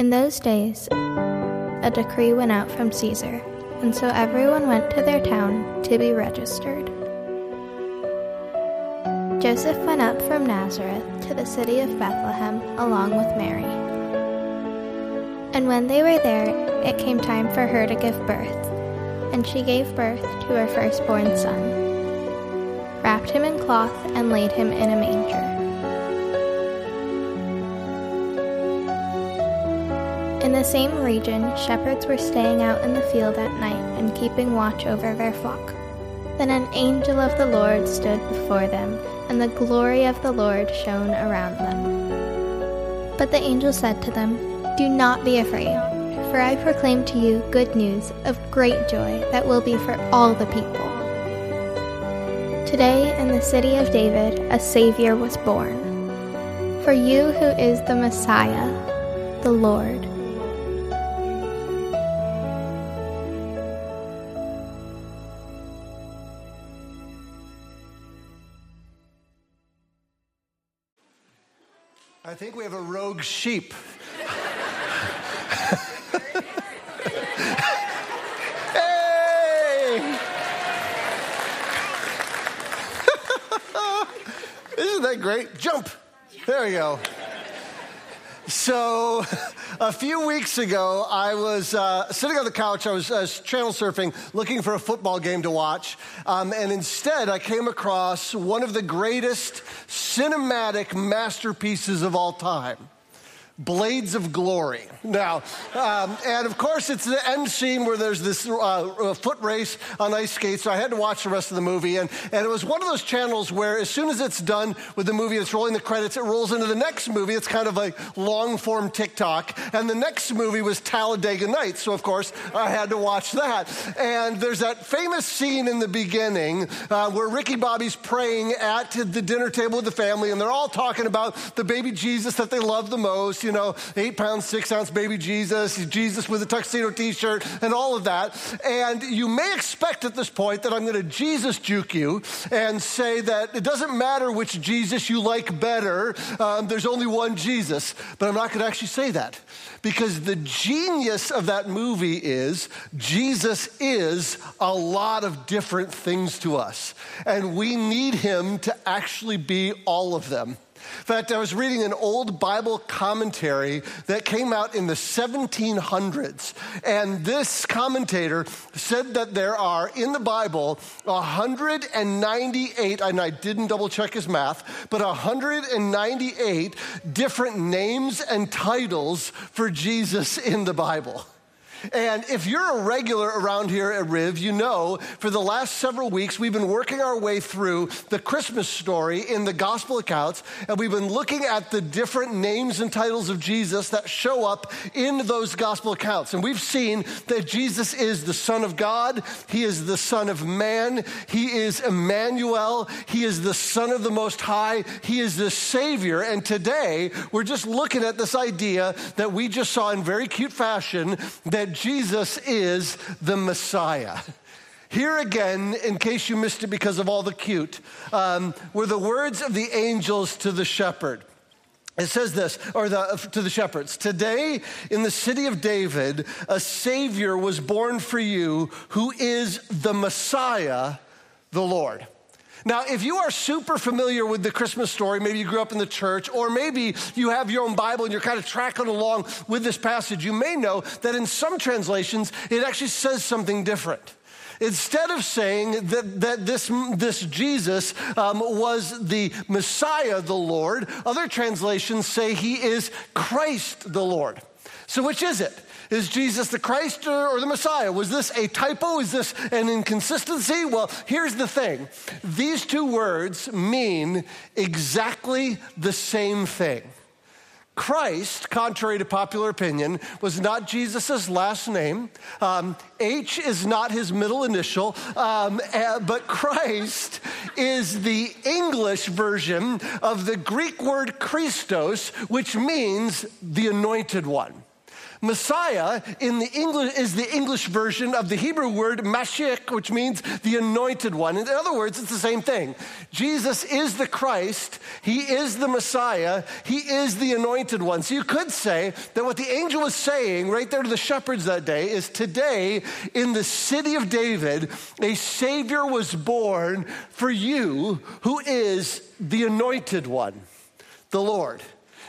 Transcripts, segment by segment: In those days, a decree went out from Caesar, and so everyone went to their town to be registered. Joseph went up from Nazareth to the city of Bethlehem along with Mary. And when they were there, it came time for her to give birth, and she gave birth to her firstborn son, wrapped him in cloth, and laid him in a manger. In the same region, shepherds were staying out in the field at night and keeping watch over their flock. Then an angel of the Lord stood before them, and the glory of the Lord shone around them. But the angel said to them, "Do not be afraid, for I proclaim to you good news of great joy that will be for all the people. Today in the city of David a Savior was born, for you who is the Messiah, the Lord." I think we have a rogue sheep. Hey! Isn't that great? Jump! There we go. So, a few weeks ago, I was sitting on the couch. I was channel surfing, looking for a football game to watch. And instead, I came across one of the greatest cinematic masterpieces of all time. Blades of Glory. Now, and of course, it's the end scene where there's this foot race on ice skates, so I had to watch the rest of the movie. And it was one of those channels where as soon as it's done with the movie, it's rolling the credits, it rolls into the next movie. It's kind of a long-form TikTok. And the next movie was Talladega Nights, so of course, I had to watch that. And there's that famous scene in the beginning where Ricky Bobby's praying at the dinner table with the family, and they're all talking about the baby Jesus that they love the most. You know, 8 pound, 6 ounce baby Jesus, Jesus with a tuxedo t-shirt, and all of that. And you may expect at this point that I'm going to Jesus juke you and say that it doesn't matter which Jesus you like better, there's only one Jesus. But I'm not going to actually say that, because the genius of that movie is Jesus is a lot of different things to us, and we need him to actually be all of them. In fact, I was reading an old Bible commentary that came out in the 1700s, and this commentator said that there are, in the Bible, 198, and I didn't double-check his math, but 198 different names and titles for Jesus in the Bible. And if you're a regular around here at Riv, you know for the last several weeks we've been working our way through the Christmas story in the gospel accounts, and we've been looking at the different names and titles of Jesus that show up in those gospel accounts. And we've seen that Jesus is the Son of God, he is the Son of Man, he is Emmanuel, he is the Son of the Most High, he is the Savior. And today we're just looking at this idea that we just saw in very cute fashion, that Jesus is the Messiah. Here again, in case you missed it because of all the cute, were the words of the angels to the shepherd. It says this, to the shepherds, "Today in the city of David, a Savior was born for you who is the Messiah, the Lord." Now, if you are super familiar with the Christmas story, maybe you grew up in the church, or maybe you have your own Bible and you're kind of tracking along with this passage, you may know that in some translations, it actually says something different. Instead of saying that this Jesus was the Messiah, the Lord, other translations say he is Christ, the Lord. So which is it? Is Jesus the Christ or the Messiah? Was this a typo? Is this an inconsistency? Well, here's the thing. These two words mean exactly the same thing. Christ, contrary to popular opinion, was not Jesus' last name. H is not his middle initial, but Christ is the English version of the Greek word Christos, which means the anointed one. Messiah in the English is the English version of the Hebrew word Mashiach, which means the anointed one. In other words, it's the same thing. Jesus is the Christ. He is the Messiah. He is the anointed one. So you could say that what the angel was saying right there to the shepherds that day is today in the city of David, a Savior was born for you who is the anointed one, the Lord.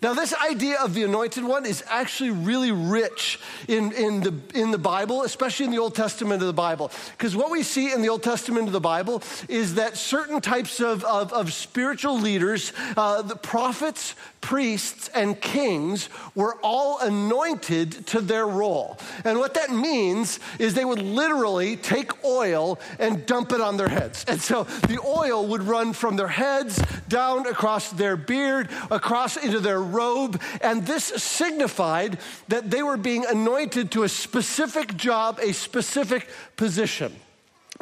Now, this idea of the anointed one is actually really rich in the Bible, especially in the Old Testament of the Bible. Because what we see in the Old Testament of the Bible is that certain types of spiritual leaders, the prophets, priests, and kings were all anointed to their role. And what that means is they would literally take oil and dump it on their heads. And so the oil would run from their heads down across their beard, across into their robe, and this signified that they were being anointed to a specific job, a specific position.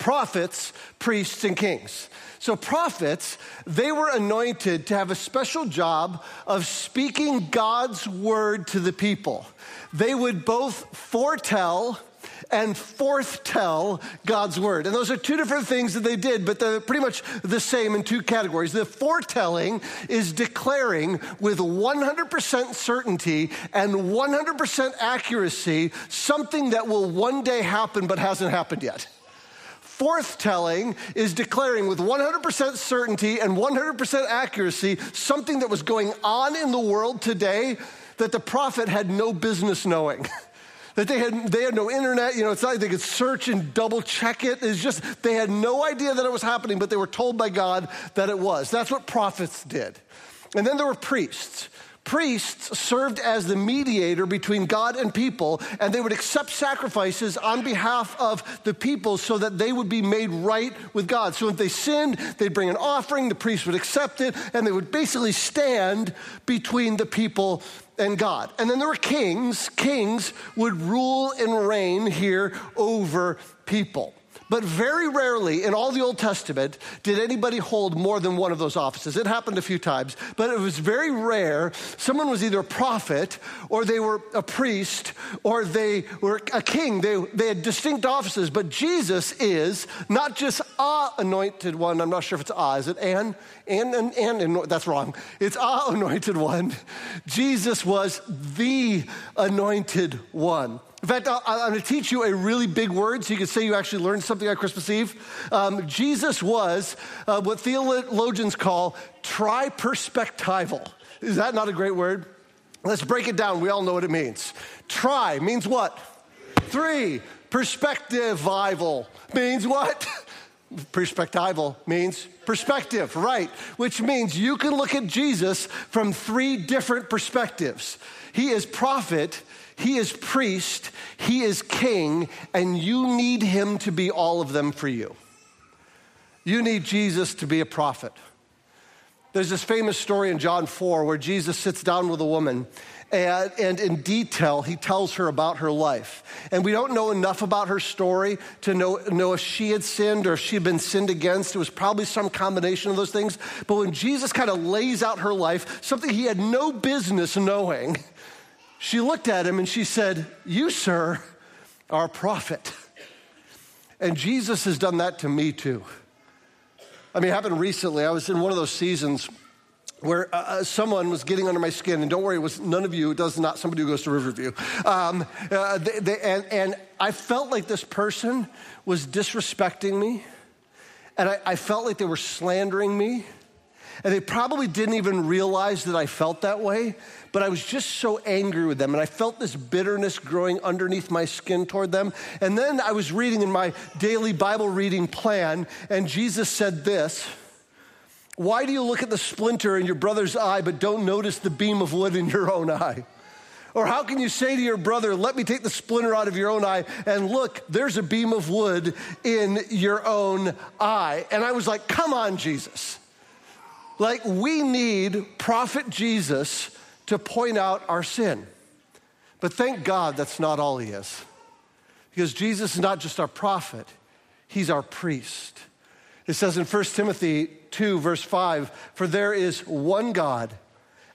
Prophets, priests, and kings. So prophets, they were anointed to have a special job of speaking God's word to the people. They would both foretell and forthtell God's word. And those are two different things that they did, but they're pretty much the same in two categories. The foretelling is declaring with 100% certainty and 100% accuracy something that will one day happen but hasn't happened yet. Forthtelling is declaring with 100% certainty and 100% accuracy something that was going on in the world today that the prophet had no business knowing. That they had no internet, you know, it's not like they could search and double check it. It's just, they had no idea that it was happening, but they were told by God that it was. That's what prophets did. And then there were priests. Priests served as the mediator between God and people, and they would accept sacrifices on behalf of the people so that they would be made right with God. So if they sinned, they'd bring an offering, the priest would accept it, and they would basically stand between the people and God. And then there were kings. Kings would rule and reign here over people. But very rarely in all the Old Testament did anybody hold more than one of those offices. It happened a few times, but it was very rare. Someone was either a prophet or they were a priest or they were a king. They had distinct offices, but Jesus is not just a anointed one. I'm not sure if it's a, is it an? And that's wrong. It's a anointed one. Jesus was the anointed one. In fact, I'm going to teach you a really big word so you can say you actually learned something on Christmas Eve. Jesus was what theologians call tri-perspectival. Is that not a great word? Let's break it down. We all know what it means. Tri means what? Three. Perspectival means what? Perspectival means perspective, right? Which means you can look at Jesus from three different perspectives. He is prophet, he is priest, he is king, and you need him to be all of them for you. You need Jesus to be a prophet. There's this famous story in John 4 where Jesus sits down with a woman and in detail he tells her about her life. And we don't know enough about her story to know if she had sinned or if she had been sinned against. It was probably some combination of those things. But when Jesus kind of lays out her life, something he had no business knowing, she looked at him and she said, "You, sir, are a prophet." And Jesus has done that to me too. I mean, it happened recently. I was in one of those seasons where someone was getting under my skin, and don't worry, it was none of you. It does not somebody who goes to Riverview. And I felt like this person was disrespecting me, and I felt like they were slandering me. And they probably didn't even realize that I felt that way, but I was just so angry with them. And I felt this bitterness growing underneath my skin toward them. And then I was reading in my daily Bible reading plan, and Jesus said this, "Why do you look at the splinter in your brother's eye, but don't notice the beam of wood in your own eye? Or how can you say to your brother, let me take the splinter out of your own eye, and look, there's a beam of wood in your own eye." And I was like, come on, Jesus. Like, we need prophet Jesus to point out our sin. But thank God that's not all he is. Because Jesus is not just our prophet, he's our priest. It says in 1 Timothy 2, verse 5, "For there is one God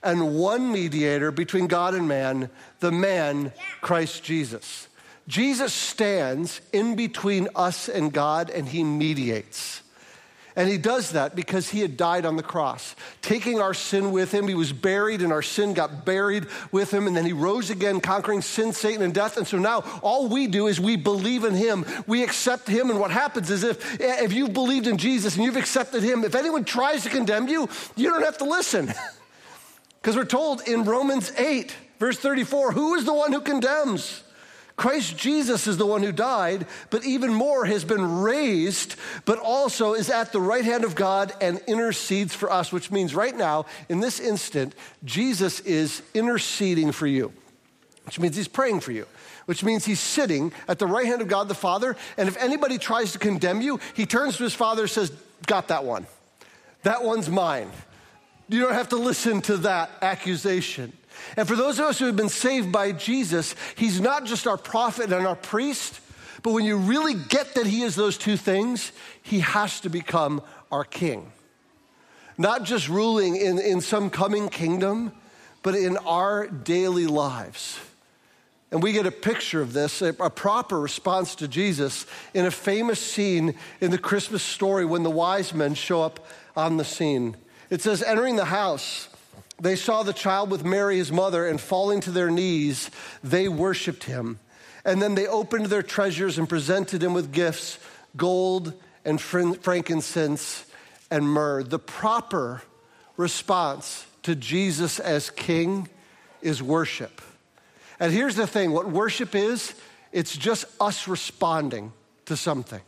and one mediator between God and man, the man, Christ Jesus. Jesus stands in between us and God, and he mediates. And he does that because he had died on the cross, taking our sin with him. He was buried, and our sin got buried with him. And then he rose again, conquering sin, Satan, and death. And so now all we do is we believe in him. We accept him. And what happens is if you've believed in Jesus and you've accepted him, if anyone tries to condemn you, you don't have to listen. Because we're told in Romans 8, verse 34, who is the one who condemns? Christ Jesus is the one who died, but even more has been raised, but also is at the right hand of God and intercedes for us, which means right now, in this instant, Jesus is interceding for you, which means he's praying for you, which means he's sitting at the right hand of God the Father, and if anybody tries to condemn you, he turns to his Father and says, got that one. That one's mine. You don't have to listen to that accusation. And for those of us who have been saved by Jesus, he's not just our prophet and our priest, but when you really get that he is those two things, he has to become our king. Not just ruling in some coming kingdom, but in our daily lives. And we get a picture of this, a proper response to Jesus in a famous scene in the Christmas story when the wise men show up on the scene. It says, entering the house, they saw the child with Mary, his mother, and falling to their knees, they worshiped him. And then they opened their treasures and presented him with gifts, gold and frankincense and myrrh. The proper response to Jesus as king is worship. And here's the thing, what worship is, it's just us responding to something.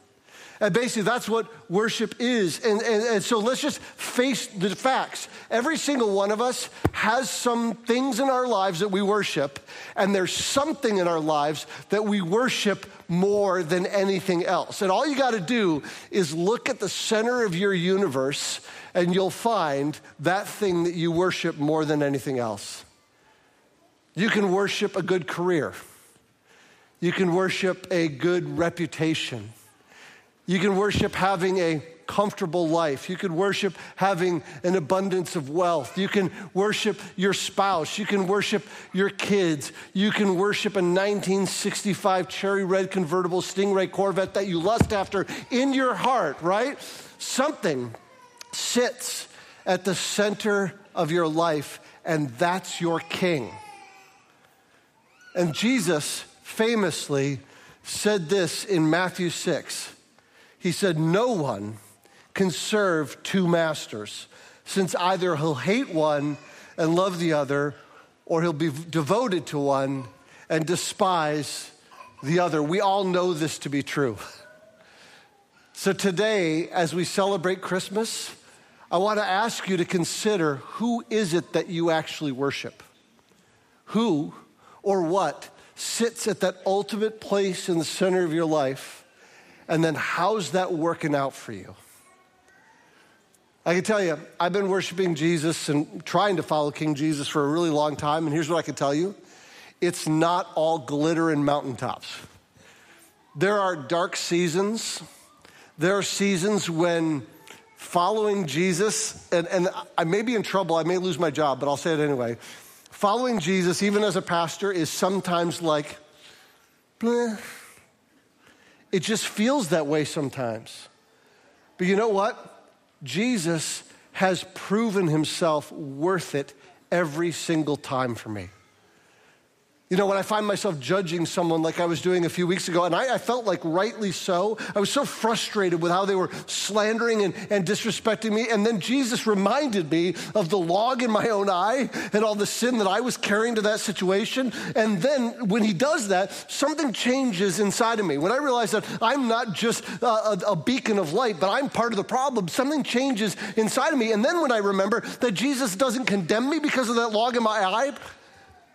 And basically, that's what worship is. And so let's just face the facts. Every single one of us has some things in our lives that we worship, and there's something in our lives that we worship more than anything else. And all you got to do is look at the center of your universe, and you'll find that thing that you worship more than anything else. You can worship a good career. You can worship a good reputation. You can worship having a comfortable life. You can worship having an abundance of wealth. You can worship your spouse. You can worship your kids. You can worship a 1965 cherry red convertible Stingray Corvette that you lust after in your heart, right? Something sits at the center of your life, and that's your king. And Jesus famously said this in Matthew 6. He said, no one can serve two masters, since either he'll hate one and love the other, or he'll be devoted to one and despise the other. We all know this to be true. So today, as we celebrate Christmas, I want to ask you to consider, who is it that you actually worship? Who or what sits at that ultimate place in the center of your life? And then how's that working out for you? I can tell you, I've been worshiping Jesus and trying to follow King Jesus for a really long time, and here's what I can tell you. It's not all glitter and mountaintops. There are dark seasons. There are seasons when following Jesus, and I may be in trouble, I may lose my job, but I'll say it anyway. Following Jesus, even as a pastor, is sometimes like, bleh. It just feels that way sometimes. But you know what? Jesus has proven himself worth it every single time for me. You know, when I find myself judging someone like I was doing a few weeks ago, and I felt like rightly so, I was so frustrated with how they were slandering and disrespecting me, and then Jesus reminded me of the log in my own eye and all the sin that I was carrying to that situation, and then when he does that, something changes inside of me. When I realize that I'm not just a beacon of light, but I'm part of the problem, something changes inside of me, and then when I remember that Jesus doesn't condemn me because of that log in my eye,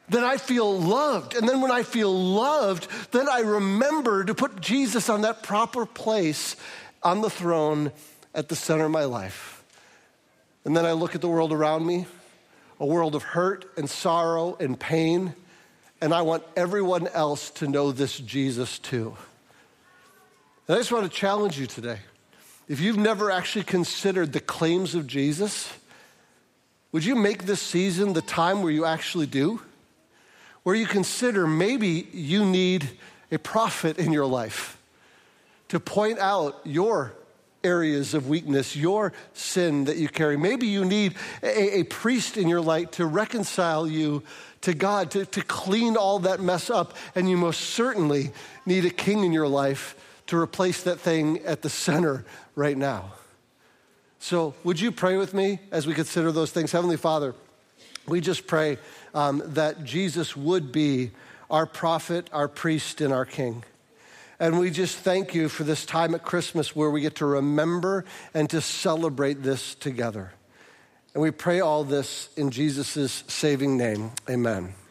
then I feel loved. And then when I feel loved, then I remember to put Jesus on that proper place on the throne at the center of my life. And then I look at the world around me, a world of hurt and sorrow and pain, and I want everyone else to know this Jesus too. And I just want to challenge you today. If you've never actually considered the claims of Jesus, would you make this season the time where you actually do? Where you consider maybe you need a prophet in your life to point out your areas of weakness, your sin that you carry. Maybe you need a priest in your life to reconcile you to God, to clean all that mess up. And you most certainly need a king in your life to replace that thing at the center right now. So would you pray with me as we consider those things? Heavenly Father, we just pray that Jesus would be our prophet, our priest, and our king. And we just thank you for this time at Christmas where we get to remember and to celebrate this together. And we pray all this in Jesus' saving name. Amen.